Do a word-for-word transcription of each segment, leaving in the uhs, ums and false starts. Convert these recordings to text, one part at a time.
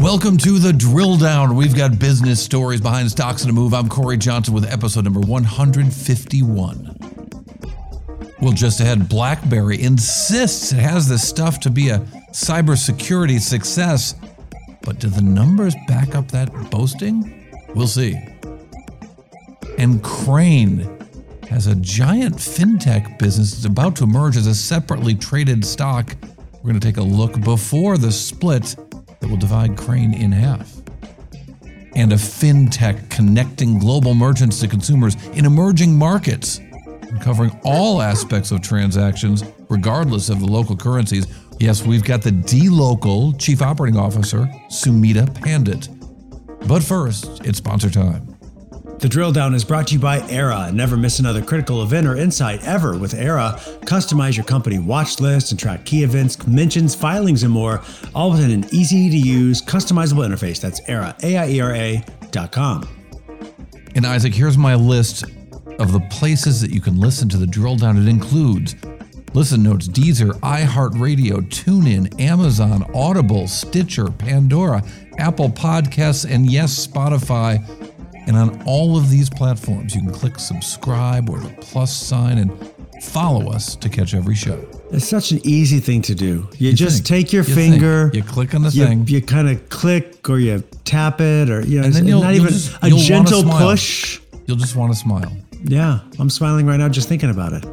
Welcome to The Drill Down. We've got business stories behind stocks in a move. I'm Cory Johnson with episode number one fifty-one. Well, just ahead, BlackBerry insists it has the stuff to be a cybersecurity success. But do the numbers back up that boasting? We'll see. And Crane has a giant fintech business that's about to emerge as a separately traded stock. We're going to take a look before the split that will divide Crane in half. And a fintech connecting global merchants to consumers in emerging markets, covering all aspects of transactions, regardless of the local currencies. Yes, we've got the dLocal Chief Operating Officer, Sumita Pandit. But first, it's sponsor time. The Drill Down is brought to you by Aira. Never miss another critical event or insight ever with Aira. Customize your company watch list and track key events, mentions, filings, and more, all within an easy-to-use, customizable interface. That's Aira, A I E R A dot com. And Isaac, here's my list of the places that you can listen to The Drill Down. It includes Listen Notes, Deezer, iHeartRadio, TuneIn, Amazon, Audible, Stitcher, Pandora, Apple Podcasts, and yes, Spotify. And on all of these platforms, you can click subscribe or the plus sign and follow us to catch every show. It's such an easy thing to do. You, you just think, take your you finger. Think, you click on the you, thing. You kind of click or you tap it or, you know, it's not even just a gentle push. You'll just want to smile. Yeah, I'm smiling right now just thinking about it.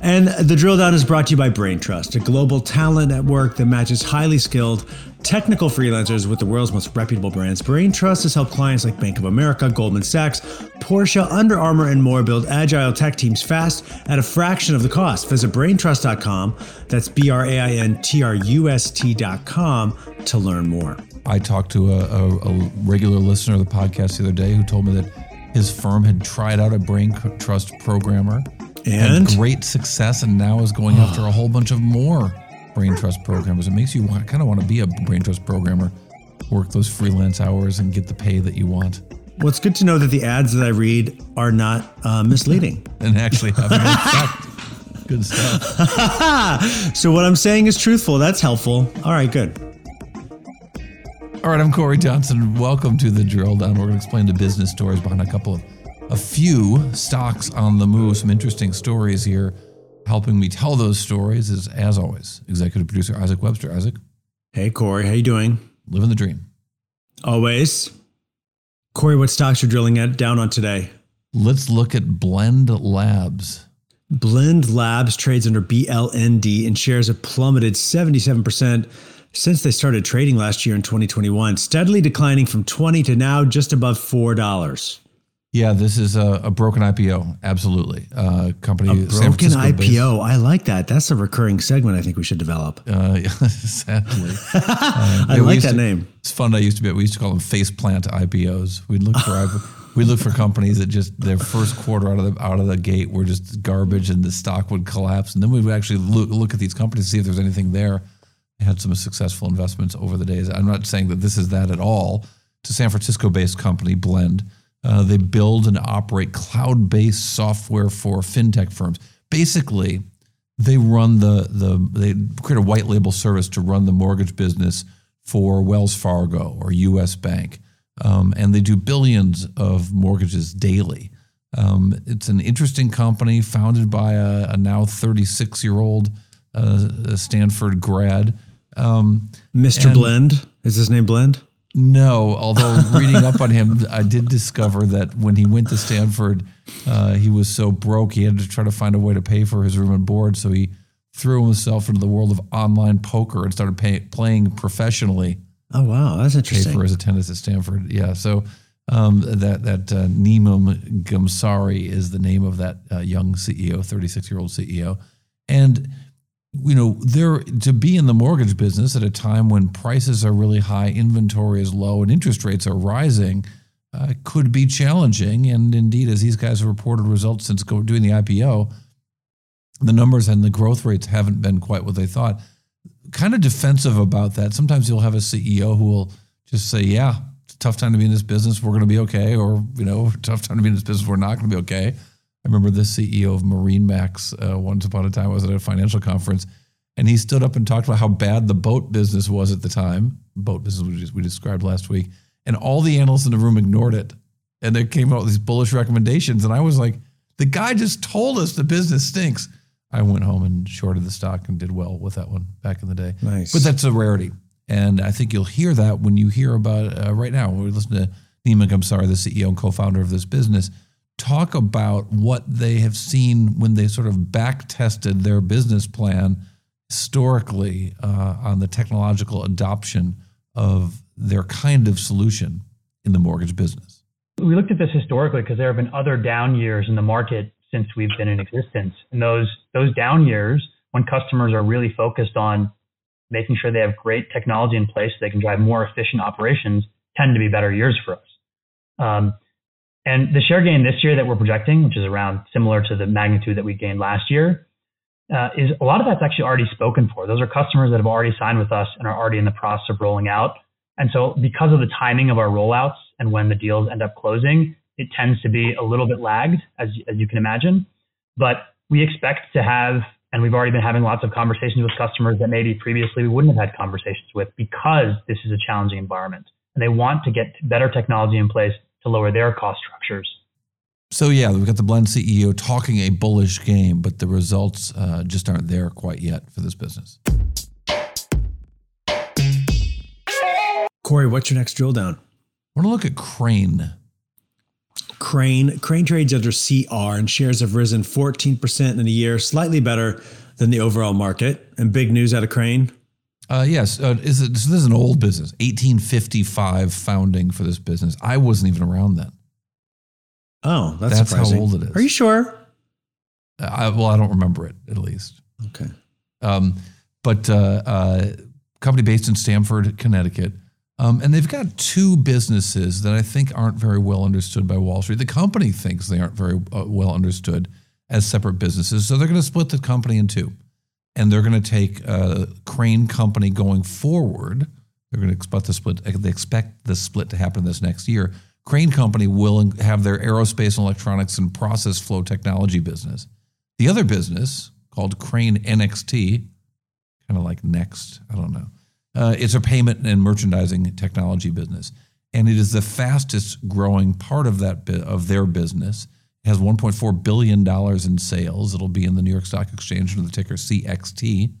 And The Drill Down is brought to you by Braintrust, a global talent network that matches highly skilled technical freelancers with the world's most reputable brands. Braintrust has helped clients like Bank of America, Goldman Sachs, Porsche, Under Armour, and more build agile tech teams fast at a fraction of the cost. Visit braintrust dot com, that's B R A I N T R U S T dot com, to learn more. I talked to a, a, a regular listener of the podcast the other day who told me that his firm had tried out a Braintrust programmer. And? Had great success, and now is going after a whole bunch of more Braintrust programmers. It makes you want, kind of want to be a Braintrust programmer, work those freelance hours and get the pay that you want. Well, it's good to know that the ads that I read are not uh, misleading. And actually have an effect. Good stuff. So what I'm saying is truthful. That's helpful. All right, good. All right, I'm Cory Johnson. Welcome to The Drill Down. We're going to explain the business stories behind a couple of A few stocks on the move, some interesting stories here. Helping me tell those stories is, as always, executive producer Isaac Webster. Isaac. Hey, Corey. How you doing? Living the dream. Always. Corey, what stocks are drilling at, down on today? Let's look at Blend Labs. Blend Labs trades under B L N D, and shares have plummeted seventy-seven percent since they started trading last year in twenty twenty-one, steadily declining from twenty to now just above four dollars. Yeah, this is a, a broken I P O. Absolutely. Uh, company, a broken I P O. Based. I like that. That's a recurring segment I think we should develop. Uh, sadly. Uh, I yeah, like that to, name. It's fun. I used to be, we used to call them face plant I P Os. We'd look for, we look for companies that just their first quarter out of the, out of the gate were just garbage and the stock would collapse. And then we would actually look, look at these companies to see if there's anything there. I had some successful investments over the days. I'm not saying that this is that at all. It's a San Francisco-based company, Blend. Uh, they build and operate cloud-based software for fintech firms. Basically, they run the the they create a white label service to run the mortgage business for Wells Fargo or U S Bank, um, and they do billions of mortgages daily. Um, it's an interesting company founded by a, a now thirty-six-year-old uh, Stanford grad. Um, Mister And, Blend, is his name Blend? No, although reading up on him, I did discover that when he went to Stanford, uh, he was so broke, he had to try to find a way to pay for his room and board. So he threw himself into the world of online poker and started pay, playing professionally. Oh, wow. That's interesting. Pay for his attendance at Stanford. Yeah. So Um, that that uh, Nimbe Gamsari is the name of that uh, young C E O, thirty-six-year-old C E O. And, you know, there to be in the mortgage business at a time when prices are really high, inventory is low, and interest rates are rising uh, could be challenging. And indeed, as these guys have reported results since go, doing the I P O, the numbers and the growth rates haven't been quite what they thought. Kind of defensive about that. Sometimes you'll have a C E O who will just say, yeah, it's a tough time to be in this business. We're going to be okay. Or, you know, tough time to be in this business. We're not going to be okay. I remember the C E O of MarineMax uh, once upon a time. I was at a financial conference, and he stood up and talked about how bad the boat business was at the time. Boat business we described last week. And all the analysts in the room ignored it. And they came out with these bullish recommendations. And I was like, the guy just told us the business stinks. I went home and shorted the stock and did well with that one back in the day. Nice. But that's a rarity. And I think you'll hear that when you hear about uh, right now. When we listen to Nimbe Gamsari, the C E O and co-founder of this business, talk about what they have seen when they sort of back-tested their business plan historically uh, on the technological adoption of their kind of solution in the mortgage business. We looked at this historically because there have been other down years in the market since we've been in existence. And those those down years, when customers are really focused on making sure they have great technology in place so they can drive more efficient operations, tend to be better years for us. Um, and the share gain this year that we're projecting, which is around similar to the magnitude that we gained last year, uh, is a lot of that's actually already spoken for. Those are customers that have already signed with us and are already in the process of rolling out. And so because of the timing of our rollouts and when the deals end up closing, it tends to be a little bit lagged, as, as you can imagine, but we expect to have, and we've already been having lots of conversations with customers that maybe previously we wouldn't have had conversations with because this is a challenging environment and they want to get better technology in place to lower their cost structures. So yeah, we've got the Blend C E O talking a bullish game, but the results uh, just aren't there quite yet for this business. Cory, what's your next drill down? I want to look at Crane. Crane. Crane trades under C R and shares have risen fourteen percent in a year, slightly better than the overall market. And big news out of Crane? Uh, yes. Uh, is it, so this is an old business, eighteen fifty-five founding for this business. I wasn't even around then. Oh, that's, that's surprising. That's how old it is. Are you sure? Uh, I, well, I don't remember it, at least. Okay. Um, but uh, uh, company based in Stamford, Connecticut. Um, and they've got two businesses that I think aren't very well understood by Wall Street. The company thinks they aren't very uh, well understood as separate businesses. So they're going to split the company in two. And they're going to take uh, Crane Company going forward. They're going to expect the split. They expect the split to happen this next year. Crane Company will have their aerospace and electronics and process flow technology business. The other business, called Crane N X T, kind of like Next, I don't know. Uh, it's a payment and merchandising technology business, and it is the fastest growing part of that bi- of their business. It has one point four billion dollars in sales. It'll be in the New York Stock Exchange under the ticker C X T,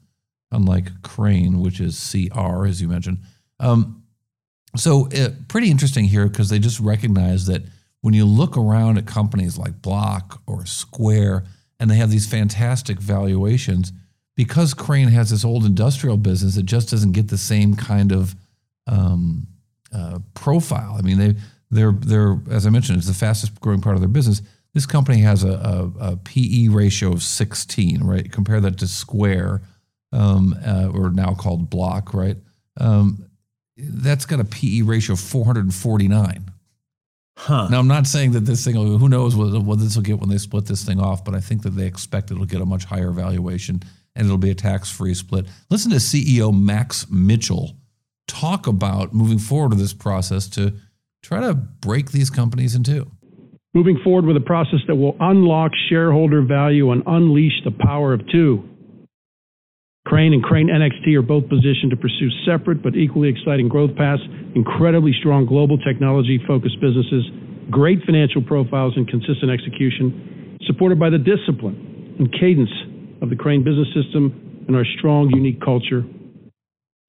unlike Crane, which is C R, as you mentioned. Um, so uh, pretty interesting here because they just recognize that when you look around at companies like Block or Square, and they have these fantastic valuations, because Crane has this old industrial business, it just doesn't get the same kind of um, uh, profile. I mean, they, they're, they're, as I mentioned, it's the fastest growing part of their business. This company has a, a, a P E ratio of sixteen, right? Compare that to Square, um, uh, or now called Block, right? Um, that's got a P E ratio of four hundred forty-nine. Huh. Now, I'm not saying that this thing, will, who knows what, what this will get when they split this thing off, but I think that they expect it'll get a much higher valuation. And it'll be a tax-free split. Listen to C E O Max Mitchell talk about moving forward with this process to try to break these companies in two. Moving forward with a process that will unlock shareholder value and unleash the power of two. Crane and Crane N X T are both positioned to pursue separate but equally exciting growth paths, incredibly strong global technology-focused businesses, great financial profiles and consistent execution, supported by the discipline and cadence of the Crane business system and our strong, unique culture.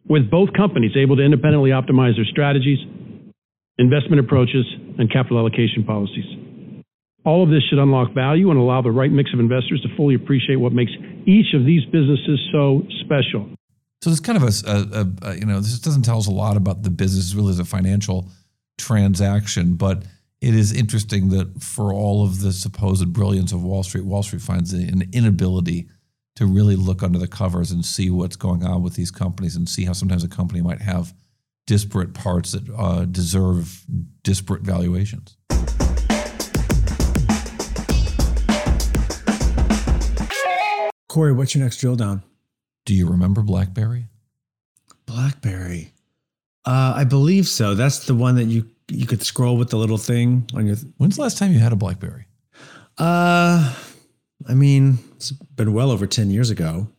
With both companies able to independently optimize their strategies, investment approaches, and capital allocation policies. All of this should unlock value and allow the right mix of investors to fully appreciate what makes each of these businesses so special. So this kind of a, a, a, a you know, this doesn't tell us a lot about the business. It really is a financial transaction, but it is interesting that for all of the supposed brilliance of Wall Street, Wall Street finds an inability to really look under the covers and see what's going on with these companies and see how sometimes a company might have disparate parts that uh, deserve disparate valuations. Cory, what's your next drill down? Do you remember BlackBerry? BlackBerry. Uh, I believe so. That's the one that you you could scroll with the little thing on your. Th- When's the last time you had a BlackBerry? Uh, I mean, it's been well over ten years ago.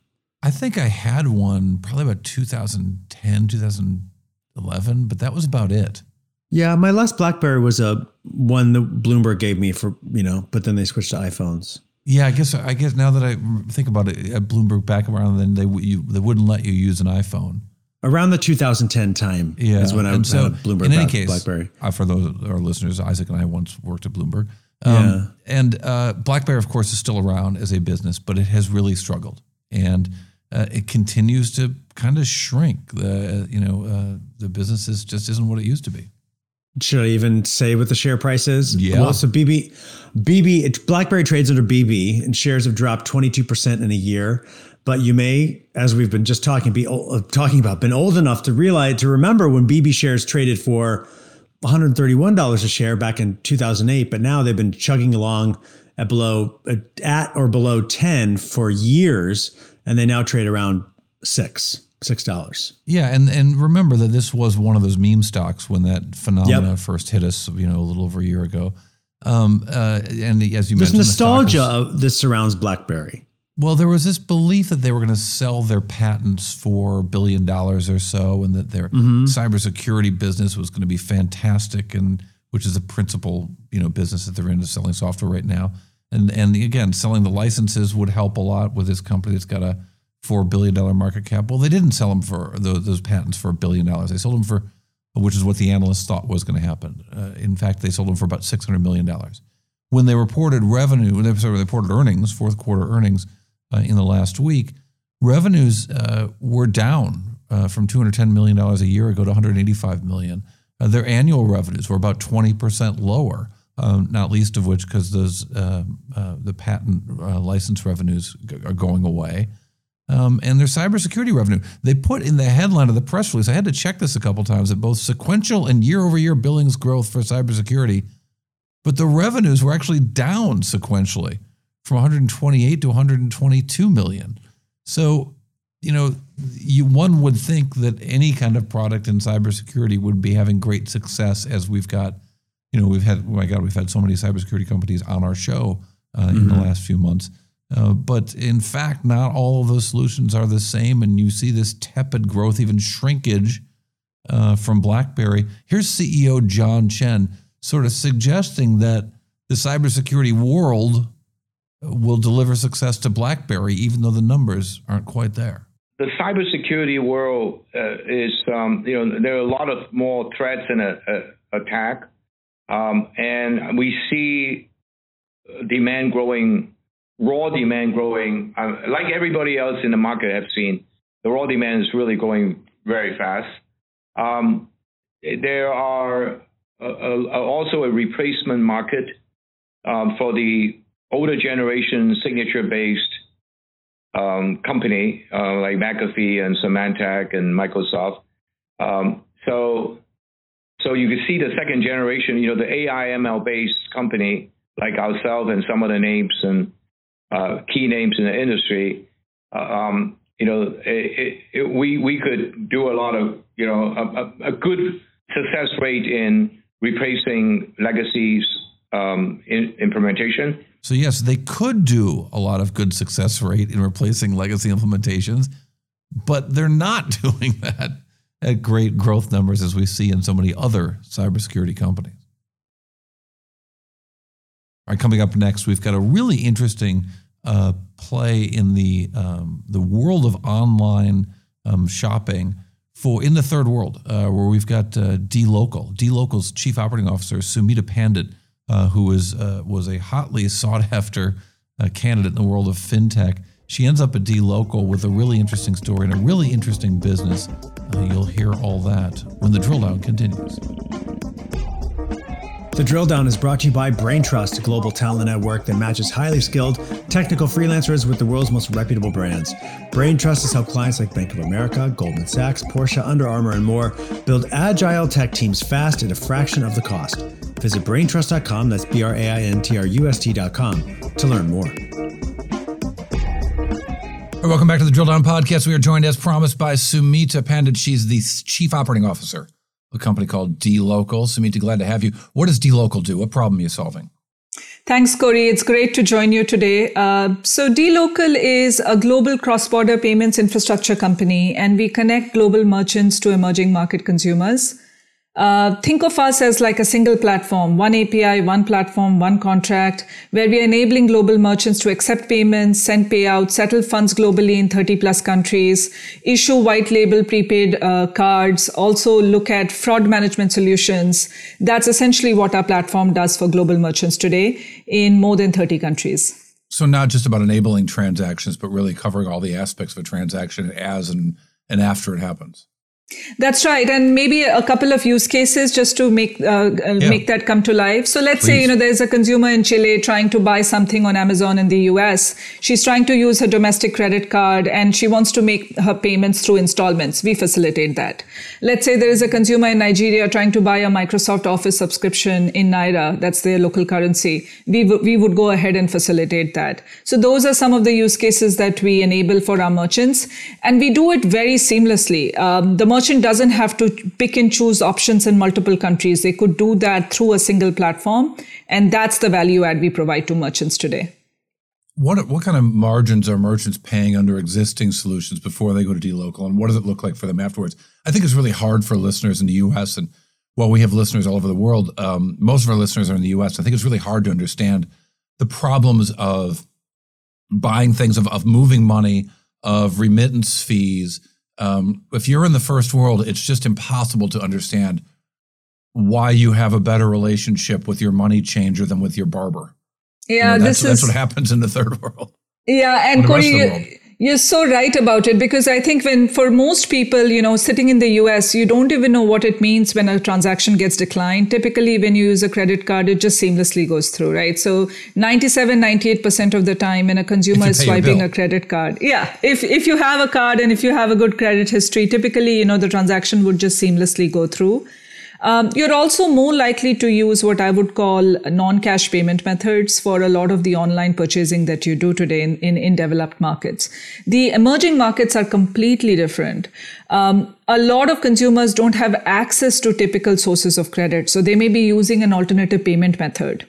I think I had one probably about two thousand ten, two thousand eleven, but that was about it. Yeah, my last BlackBerry was a one that Bloomberg gave me for, you know, but then they switched to iPhones. Yeah, I guess I guess now that I think about it, at Bloomberg back around then they you, they wouldn't let you use an iPhone. Around the two thousand ten time yeah. is when I was so, at Bloomberg. In any case, BlackBerry. Uh, for those our listeners, Isaac and I once worked at Bloomberg. Um, yeah. And uh, BlackBerry, of course, is still around as a business, but it has really struggled, and uh, it continues to kind of shrink. The you know uh, the business is, just isn't what it used to be. Should I even say what the share price is? Yeah. Well, so B B, B B, BlackBerry trades under B B, and shares have dropped twenty-two percent in a year. But you may, as we've been just talking, be old, talking about, been old enough to realize, to remember when B B shares traded for one hundred thirty-one dollars a share back in two thousand eight. But now they've been chugging along at below, at or below ten for years, and they now trade around six. Six dollars. Yeah, and and remember that this was one of those meme stocks when that phenomena yep. first hit us, you know, a little over a year ago. Um, uh, and as you There's mentioned, nostalgia the nostalgia that surrounds BlackBerry. Well, there was this belief that they were going to sell their patents for a billion dollars or so, and that their mm-hmm. cybersecurity business was going to be fantastic, and which is the principal, you know, business that they're in, is selling software right now. And and again, selling the licenses would help a lot with this company that's got a four billion dollars market cap. Well, they didn't sell them for those, those patents for a billion dollars. They sold them for, which is what the analysts thought was going to happen. Uh, in fact, they sold them for about six hundred million dollars. When they reported revenue, when they sorry, reported earnings, fourth quarter earnings uh, in the last week, revenues uh, were down uh, from two hundred ten million dollars a year ago to one hundred eighty-five million dollars. Uh, their annual revenues were about twenty percent lower, um, not least of which because those uh, uh, the patent uh, license revenues g- are going away. Um, and their cybersecurity revenue. They put in the headline of the press release, I had to check this a couple times, that both sequential and year-over-year billings growth for cybersecurity, but the revenues were actually down sequentially from one hundred twenty-eight to one hundred twenty-two million. So, you know, you, one would think that any kind of product in cybersecurity would be having great success, as we've got, you know, we've had, oh my God, we've had so many cybersecurity companies on our show uh, mm-hmm. in the last few months. Uh, but in fact, not all of those solutions are the same, and you see this tepid growth, even shrinkage uh, from BlackBerry. Here's C E O John Chen sort of suggesting that the cybersecurity world will deliver success to BlackBerry, even though the numbers aren't quite there. The cybersecurity world uh, is, um, you know, there are a lot of more threats and a, a, attack, um, and we see demand growing. Raw demand growing, uh, like everybody else in the market have seen, the raw demand is really going very fast. Um, there are a, a, also a replacement market um, for the older generation signature-based um, company uh, like McAfee and Symantec and Microsoft. Um, so, so you can see the second generation, you know, the A I M L-based company like ourselves and some of the names and Uh, key names in the industry, uh, um, you know, it, it, it, we we could do a lot of, you know, a, a good success rate in replacing legacies um, in implementation. So yes, they could do a lot of good success rate in replacing legacy implementations, but they're not doing that at great growth numbers as we see in so many other cybersecurity companies. All right, coming up next, we've got a really interesting uh, play in the um, the world of online um, shopping for in the third world, uh, where we've got uh, dLocal. dLocal's chief operating officer, Sumita Pandit, uh, who is uh, was a hotly sought after uh, candidate in the world of fintech. She ends up at dLocal with a really interesting story and a really interesting business. Uh, you'll hear all that when the drill down continues. The Drill Down is brought to you by Braintrust, a global talent network that matches highly skilled technical freelancers with the world's most reputable brands. Braintrust has helped clients like Bank of America, Goldman Sachs, Porsche, Under Armour, and more build agile tech teams fast at a fraction of the cost. Visit braintrust dot com, that's B R A I N T R U S T dot com, to learn more. Welcome back to the Drill Down Podcast. We are joined, as promised, by Sumita Pandit. She's the Chief Operating Officer of a company called dLocal. Sumita, glad to have you. What does dLocal do? What problem are you solving? Thanks, Cory. It's great to join you today. Uh, so dLocal is a global cross-border payments infrastructure company, and we connect global merchants to emerging market consumers. Uh, think of us as like a single platform, one A P I, one platform, one contract, where we are enabling global merchants to accept payments, send payouts, settle funds globally in thirty plus countries, issue white label prepaid uh, cards, also look at fraud management solutions. That's essentially what our platform does for global merchants today in more than thirty countries. So not just about enabling transactions, but really covering all the aspects of a transaction as and, and after it happens. That's right. And maybe a couple of use cases just to make uh, yeah. make that come to life. So let's Please. say, you know, there's a consumer in Chile trying to buy something on Amazon in the U S. She's trying to use her domestic credit card and she wants to make her payments through installments. We facilitate that. Let's say there is a consumer in Nigeria trying to buy a Microsoft Office subscription in Naira. That's their local currency. We, w- we would go ahead and facilitate that. So those are some of the use cases that we enable for our merchants. And we do it very seamlessly. Um, the merchant merchant doesn't have to pick and choose options in multiple countries. They could do that through a single platform. And that's the value add we provide to merchants today. What what kind of margins are merchants paying under existing solutions before they go to dLocal? And what does it look like for them afterwards? I think it's really hard for listeners in the U S. And while we have listeners all over the world, um, most of our listeners are in the U S. I think it's really hard to understand the problems of buying things, of, of moving money, of remittance fees. Um, if you're in the first world, it's just impossible to understand why you have a better relationship with your money changer than with your barber. Yeah, you know, that's, this is, that's what happens in the third world. Yeah, and Cory, you're so right about it, because I think when for most people, you know, sitting in the U S, you don't even know what it means when a transaction gets declined. Typically, when you use a credit card, it just seamlessly goes through, right? So ninety-seven, ninety-eight percent of the time when a consumer is swiping a credit card. Yeah. If, if you have a card and if you have a good credit history, typically, you know, the transaction would just seamlessly go through. Um, you're also more likely to use what I would call non-cash payment methods for a lot of the online purchasing that you do today in, in, in developed markets. The emerging markets are completely different. Um, a lot of consumers don't have access to typical sources of credit, so they may be using an alternative payment method.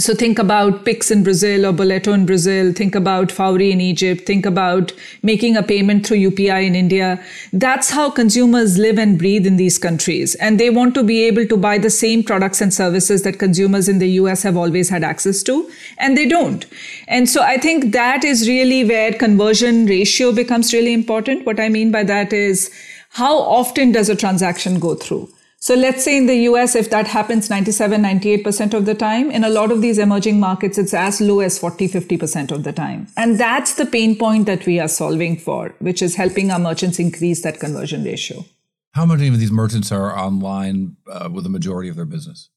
So think about Pix in Brazil or Boleto in Brazil. Think about Fawry in Egypt. Think about making a payment through U P I in India. That's how consumers live and breathe in these countries. And they want to be able to buy the same products and services that consumers in the U S have always had access to, and they don't. And so I think that is really where conversion ratio becomes really important. What I mean by that is, how often does a transaction go through? So let's say in the U S, if that happens ninety-seven, ninety-eight percent of the time, in a lot of these emerging markets, it's as low as forty, fifty percent of the time. And that's the pain point that we are solving for, which is helping our merchants increase that conversion ratio. How many of these merchants are online uh, with the majority of their business?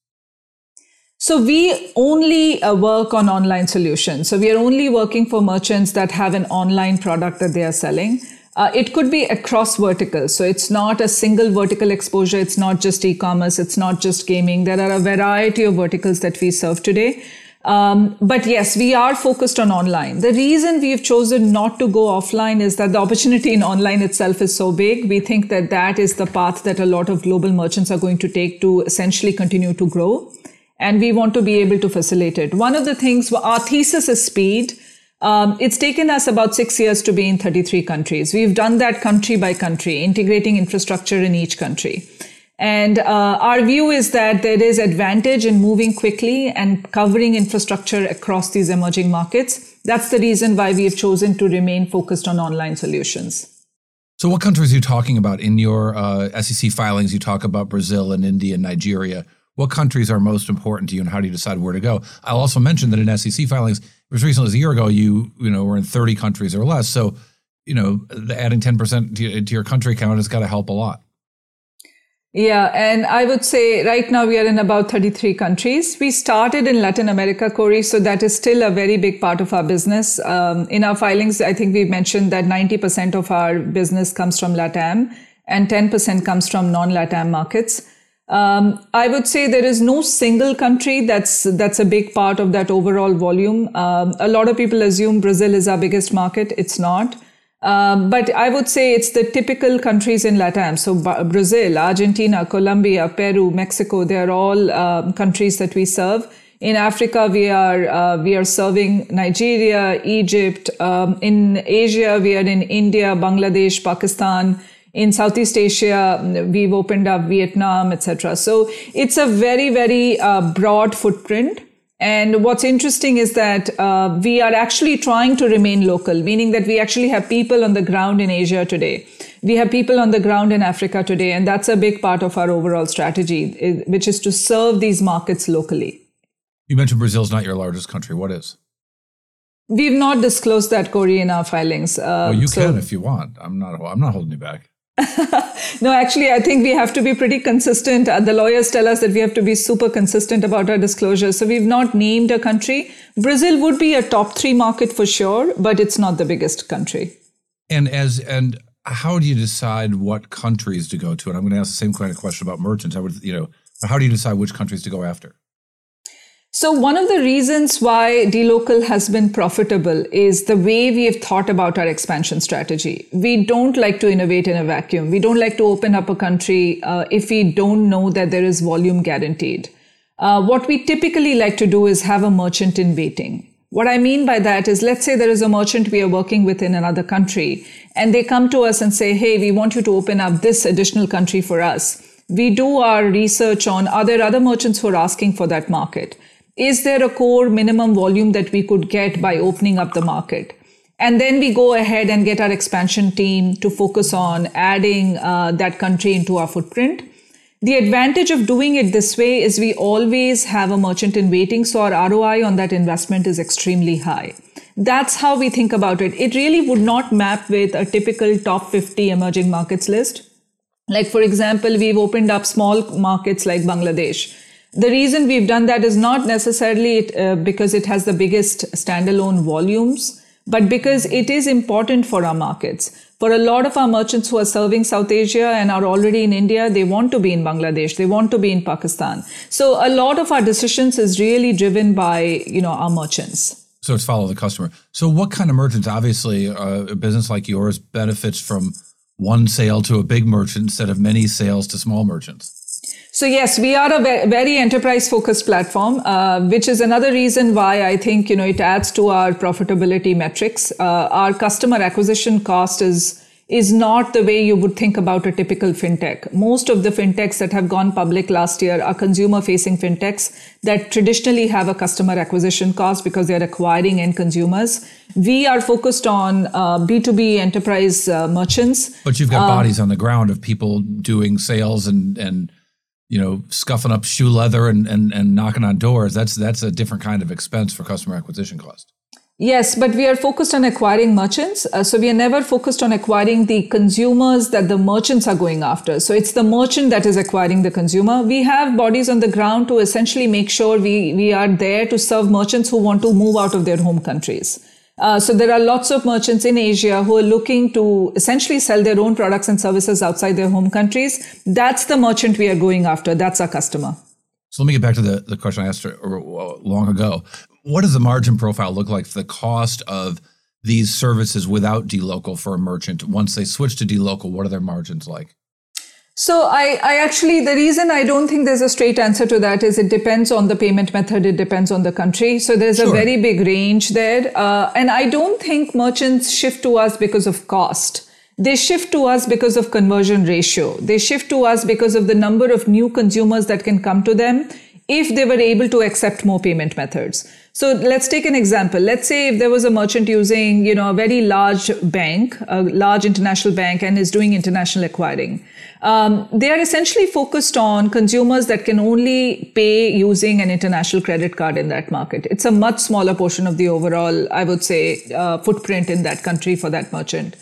So we only uh, work on online solutions. So we are only working for merchants that have an online product that they are selling. Uh, it could be across verticals. So it's not a single vertical exposure. It's not just e-commerce. It's not just gaming. There are a variety of verticals that we serve today. Um, but yes, we are focused on online. The reason we've chosen not to go offline is that the opportunity in online itself is so big. We think that that is the path that a lot of global merchants are going to take to essentially continue to grow. And we want to be able to facilitate. One of the things, our thesis is speed. Um, it's taken us about six years to be in thirty-three countries. We've done that country by country, integrating infrastructure in each country. And uh, our view is that there is advantage in moving quickly and covering infrastructure across these emerging markets. That's the reason why we have chosen to remain focused on online solutions. So what countries are you talking about? In your uh, S E C filings, you talk about Brazil and India and Nigeria. What countries are most important to you and how do you decide where to go? I'll also mention that in S E C filings, as recently as a year ago, you you know were in thirty countries or less. So, you know, adding ten percent to, to your country count has got to help a lot. Yeah, and I would say right now we are in about thirty-three countries. We started in Latin America, Corey, so that is still a very big part of our business. Um, in our filings, I think we mentioned that ninety percent of our business comes from LATAM and ten percent comes from non-LATAM markets. Um, I would say there is no single country that's that's a big part of that overall volume. Um, a lot of people assume Brazil is our biggest market. It's not. Um, but I would say it's the typical countries in LATAM. So Brazil, Argentina, Colombia, Peru, Mexico, they're all um, countries that we serve. In Africa, we are uh, we are serving Nigeria, Egypt. Um, in Asia, we are in India, Bangladesh, Pakistan. In Southeast Asia, we've opened up Vietnam, et cetera. So it's a very, very uh, broad footprint. And what's interesting is that uh, we are actually trying to remain local, meaning that we actually have people on the ground in Asia today. We have people on the ground in Africa today, and that's a big part of our overall strategy, which is to serve these markets locally. You mentioned Brazil is not your largest country. What is? We've not disclosed that, Corey, in our filings. Uh, well, you so- can if you want. I'm not. I'm not holding you back. No, actually, I think we have to be pretty consistent. Uh, the lawyers tell us that we have to be super consistent about our disclosure. So we've not named a country. Brazil would be a top three market for sure, but it's not the biggest country. And as and how do you decide what countries to go to? And I'm going to ask the same kind of question about merchants. I would, you know, how do you decide which countries to go after? So one of the reasons why dLocal has been profitable is the way we have thought about our expansion strategy. We don't like to innovate in a vacuum. We don't like to open up a country uh, if we don't know that there is volume guaranteed. Uh, what we typically like to do is have a merchant in waiting. What I mean by that is, let's say there is a merchant we are working with in another country, and they come to us and say, hey, we want you to open up this additional country for us. We do our research on, are there other merchants who are asking for that market? Is there a core minimum volume that we could get by opening up the market? And then we go ahead and get our expansion team to focus on adding uh, that country into our footprint. The advantage of doing it this way is we always have a merchant in waiting, so our R O I on that investment is extremely high. That's how we think about it. It really would not map with a typical top fifty emerging markets list. Like, for example, we've opened up small markets like Bangladesh. The reason we've done that is not necessarily it, uh, because it has the biggest standalone volumes, but because it is important for our markets. For a lot of our merchants who are serving South Asia and are already in India, they want to be in Bangladesh, they want to be in Pakistan. So a lot of our decisions is really driven by, you know, our merchants. So it's follow the customer. So what kind of merchants? Obviously, uh, a business like yours benefits from one sale to a big merchant instead of many sales to small merchants. So yes, we are a very enterprise-focused platform, uh, which is another reason why I think, you know, it adds to our profitability metrics. Uh, our customer acquisition cost is is not the way you would think about a typical fintech. Most of the fintechs that have gone public last year are consumer-facing fintechs that traditionally have a customer acquisition cost because they are acquiring end consumers. We are focused on uh, B two B enterprise uh, merchants. But you've got um, bodies on the ground of people doing sales and and. you know, scuffing up shoe leather and, and, and knocking on doors. That's that's a different kind of expense for customer acquisition cost. Yes, but we are focused on acquiring merchants. Uh, so we are never focused on acquiring the consumers that the merchants are going after. So it's the merchant that is acquiring the consumer. We have bodies on the ground to essentially make sure we, we are there to serve merchants who want to move out of their home countries. Uh, so there are lots of merchants in Asia who are looking to essentially sell their own products and services outside their home countries. That's the merchant we are going after. That's our customer. So let me get back to the, the question I asked long ago. What does the margin profile look like for the cost of these services without dLocal for a merchant? Once they switch to dLocal, what are their margins like? So I, I actually, the reason I don't think there's a straight answer to that is it depends on the payment method. It depends on the country. So there's sure. a very big range there. Uh, and I don't think merchants shift to us because of cost. They shift to us because of conversion ratio. They shift to us because of the number of new consumers that can come to them if they were able to accept more payment methods. So let's take an example. Let's say if there was a merchant using, you know, a very large bank, a large international bank, and is doing international acquiring. Um, they are essentially focused on consumers that can only pay using an international credit card in that market. It's a much smaller portion of the overall, I would say, uh, footprint in that country for that merchant.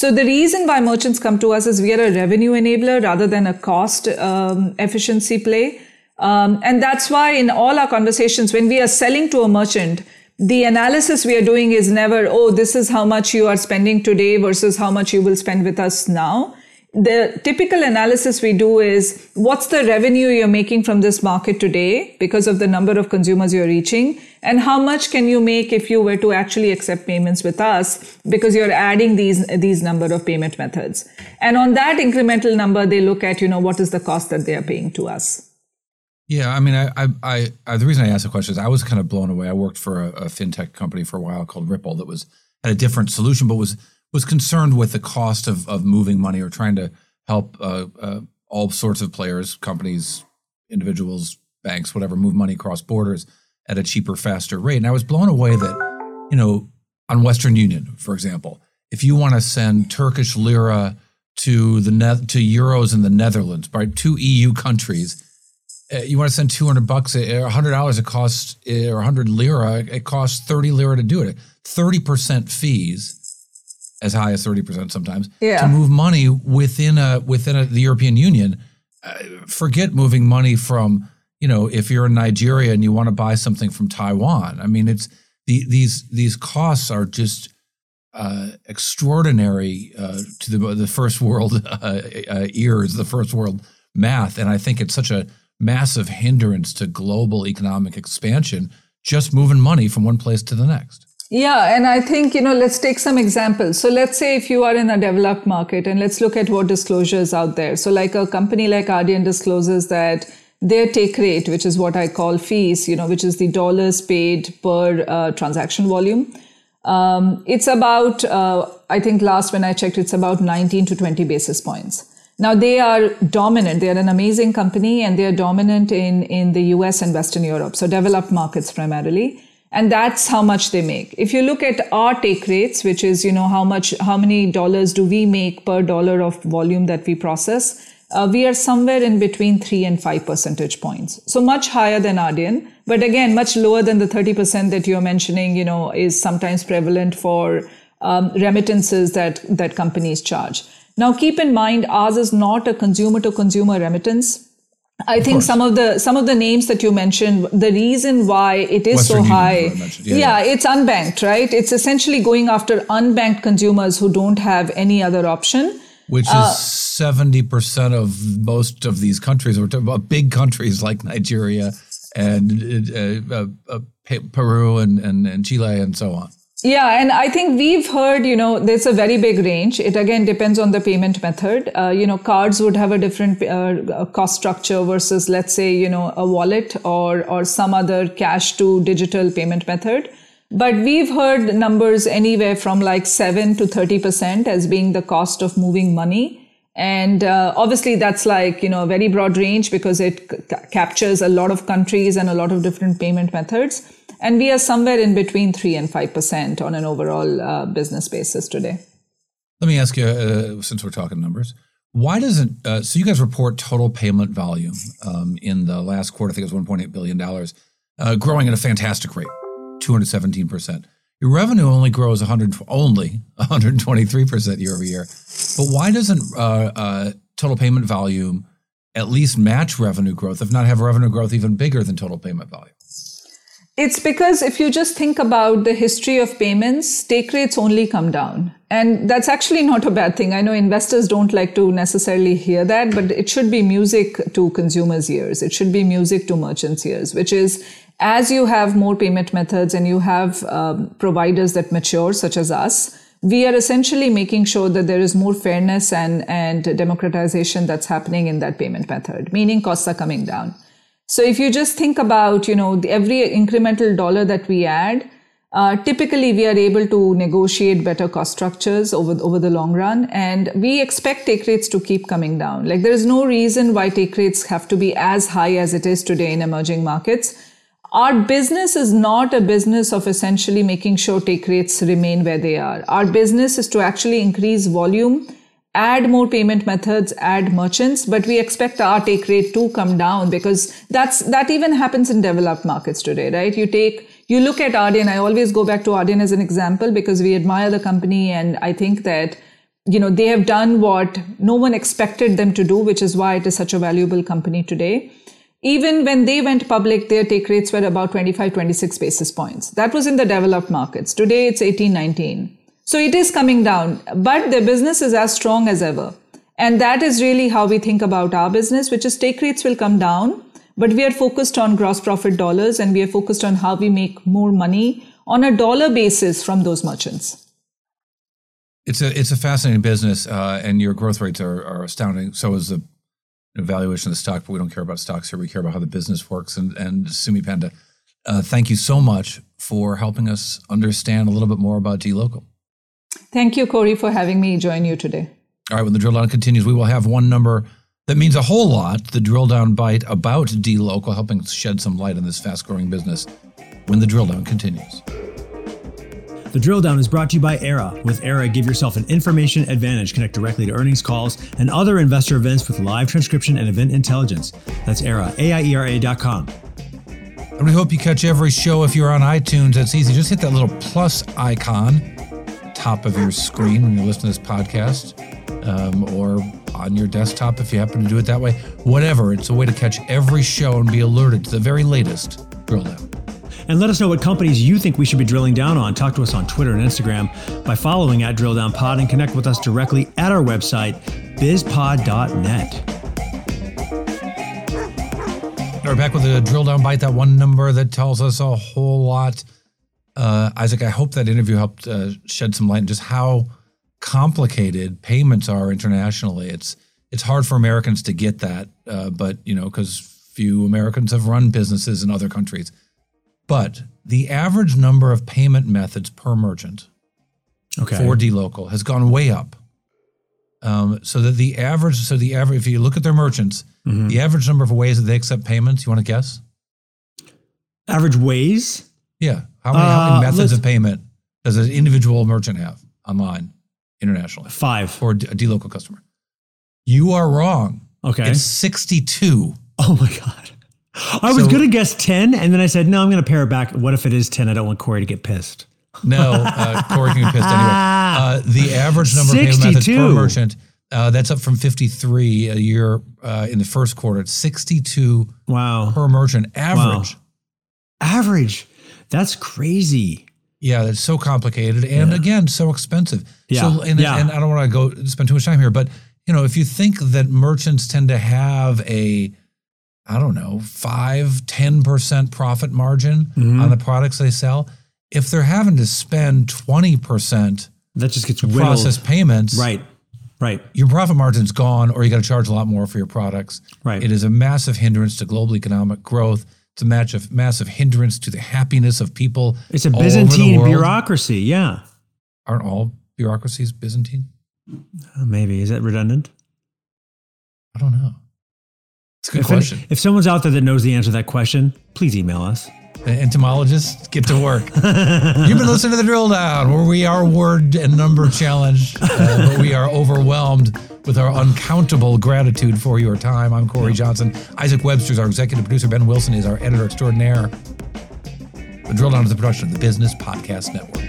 So the reason why merchants come to us is we are a revenue enabler rather than a cost um, efficiency play. Um, and that's why in all our conversations, when we are selling to a merchant, the analysis we are doing is never, oh, this is how much you are spending today versus how much you will spend with us now. The typical analysis we do is, what's the revenue you're making from this market today because of the number of consumers you're reaching, and how much can you make if you were to actually accept payments with us because you're adding these these number of payment methods. And on that incremental number, they look at, you know, what is the cost that they are paying to us. Yeah, I mean, I, I, I, I the reason I asked the question is I was kind of blown away. I worked for a, a fintech company for a while called Ripple that was had a different solution, but was was concerned with the cost of, of moving money or trying to help uh, uh, all sorts of players, companies, individuals, banks, whatever, move money across borders at a cheaper, faster rate. And I was blown away that, you know, on Western Union, for example, if you want to send Turkish lira to the ne- to euros in the Netherlands, by two E U countries, uh, you want to send two hundred bucks, or one hundred dollars, it costs, or one hundred lira, it costs thirty lira to do it. thirty percent fees, as high as thirty percent sometimes, yeah. to move money within a within a, the European Union. Uh, forget moving money from, you know, if you're in Nigeria and you want to buy something from Taiwan. I mean, it's the, these these costs are just uh, extraordinary uh, to the, the first world uh, uh, ears, the first world math. And I think it's such a massive hindrance to global economic expansion, just moving money from one place to the next. Yeah. And I think, you know, let's take some examples. So let's say if you are in a developed market, and let's look at what disclosure is out there. So like a company like Adyen discloses that their take rate, which is what I call fees, you know, which is the dollars paid per uh, transaction volume. Um, it's about, uh, I think last when I checked, it's about nineteen to twenty basis points. Now they are dominant. They are an amazing company, and they are dominant in, in the U S and Western Europe. So developed markets primarily. And that's how much they make. If you look at our take rates, which is, you know, how much, how many dollars do we make per dollar of volume that we process? Uh, we are somewhere in between three and five percentage points. So much higher than Adyen, but again, much lower than the thirty percent that you're mentioning, you know, is sometimes prevalent for um, remittances that, that companies charge. Now, keep in mind, ours is not a consumer to consumer remittance. I of think course. some of the some of the names that you mentioned, the reason why it is Western so high, yeah, yeah, yeah, it's unbanked, right? It's essentially going after unbanked consumers who don't have any other option. Which uh, is seventy percent of most of these countries. We're talking about big countries like Nigeria and uh, uh, uh, Peru and, and, and Chile and so on. Yeah. And I think we've heard, you know, there's a very big range. It again depends on the payment method. Uh, you know, cards would have a different uh, cost structure versus, let's say, you know, a wallet or, or some other cash to digital payment method. But we've heard numbers anywhere from like seven to thirty percent as being the cost of moving money. And uh, obviously that's like, you know, a very broad range because it c- captures a lot of countries and a lot of different payment methods. And we are somewhere in between three and five percent on an overall uh, business basis today. Let me ask you, uh, since we're talking numbers, why doesn't, uh, so you guys report total payment volume um, in the last quarter, I think it was one point eight billion dollars, uh, growing at a fantastic rate, two hundred seventeen percent. Your revenue only grows one hundred, only one hundred twenty-three percent year over year. But why doesn't uh, uh, total payment volume at least match revenue growth, if not have revenue growth even bigger than total payment volume? It's because if you just think about the history of payments, take rates only come down. And that's actually not a bad thing. I know investors don't like to necessarily hear that, but it should be music to consumers' ears. It should be music to merchants' ears, which is as you have more payment methods and you have um, providers that mature, such as us, we are essentially making sure that there is more fairness and, and democratization that's happening in that payment method, meaning costs are coming down. So if you just think about, you know, the, every incremental dollar that we add, uh, typically we are able to negotiate better cost structures over, over the long run. And we expect take rates to keep coming down. Like there is no reason why take rates have to be as high as it is today in emerging markets. Our business is not a business of essentially making sure take rates remain where they are. Our business is to actually increase volume, add more payment methods, add merchants, but we expect our take rate to come down because that's, that even happens in developed markets today, right? You take, you look at Adyen. I always go back to Adyen as an example because we admire the company. And I think that you know, they have done what no one expected them to do, which is why it is such a valuable company today. Even when they went public, their take rates were about twenty-five, twenty-six basis points. That was in the developed markets. Today, it's eighteen, nineteen. So it is coming down, but their business is as strong as ever. And that is really how we think about our business, which is take rates will come down, but we are focused on gross profit dollars, and we are focused on how we make more money on a dollar basis from those merchants. It's a it's a fascinating business, uh, and your growth rates are, are astounding. So is the valuation of the stock, but we don't care about stocks here. We care about how the business works. And, and Sumi Panda, uh, thank you so much for helping us understand a little bit more about dLocal. Thank you, Cory, for having me join you today. All right, when the drill down continues, we will have one number that means a whole lot, the drill down bite about dLocal, helping shed some light on this fast-growing business when the drill down continues. The drill down is brought to you by Aira. With Aira, give yourself an information advantage. Connect directly to earnings calls and other investor events with live transcription and event intelligence. That's Aira, A I E R A dot com. And we hope you catch every show. If you're on iTunes, it's easy. Just hit that little plus icon top of your screen when you listen to this podcast, um, or on your desktop if you happen to do it that way. Whatever, it's a way to catch every show and be alerted to the very latest drill down. And let us know what companies you think we should be drilling down on. Talk to us on Twitter and Instagram by following at Drill Down Pod, and connect with us directly at our website, biz pod dot net. We're back with a drill down bite, that one number that tells us a whole lot. Uh, Isaac, I hope that interview helped uh, shed some light on just how complicated payments are internationally. It's it's hard for Americans to get that, uh, but you know, because few Americans have run businesses in other countries. But the average number of payment methods per merchant okay. for dLocal has gone way up. Um, so that the average, so the average, if you look at their merchants, mm-hmm. the average number of ways that they accept payments, you want to guess? Average ways? Yeah. How many, uh, how many methods of payment does an individual merchant have online, internationally? Five. For a dLocal customer. You are wrong. Okay. It's sixty-two. Oh my God. I was so, going to guess ten, and then I said, no, I'm going to pare it back. What if it is ten? I don't want Cory to get pissed. No, uh, Cory can get pissed anyway. Uh, the average number sixty-two. Of payment methods per merchant, uh, that's up from fifty-three a year uh, in the first quarter. It's sixty-two wow. per merchant. Average. Wow. Average. That's crazy. Yeah, that's so complicated and, yeah. again, so expensive. Yeah. So, and, yeah. and I don't want to go spend too much time here, but you know, if you think that merchants tend to have a I don't know, five, ten percent profit margin mm-hmm. on the products they sell. If they're having to spend twenty percent that just gets to whittled. Process payments, right, right. your profit margin's gone, or you got to charge a lot more for your products. Right. It is a massive hindrance to global economic growth. It's a massive, massive hindrance to the happiness of people. It's a Byzantine bureaucracy, yeah. Aren't all bureaucracies Byzantine? Uh, maybe. Is that redundant? I don't know. It's a good if question. Any, if someone's out there that knows the answer to that question, please email us. The entomologists, get to work. You've been listening to The Drill Down, where we are word and number challenged, uh, but we are overwhelmed with our uncountable gratitude for your time. I'm Cory Johnson. Isaac Webster is our executive producer. Ben Wilson is our editor extraordinaire. The Drill Down is a production of the Business Podcast Network.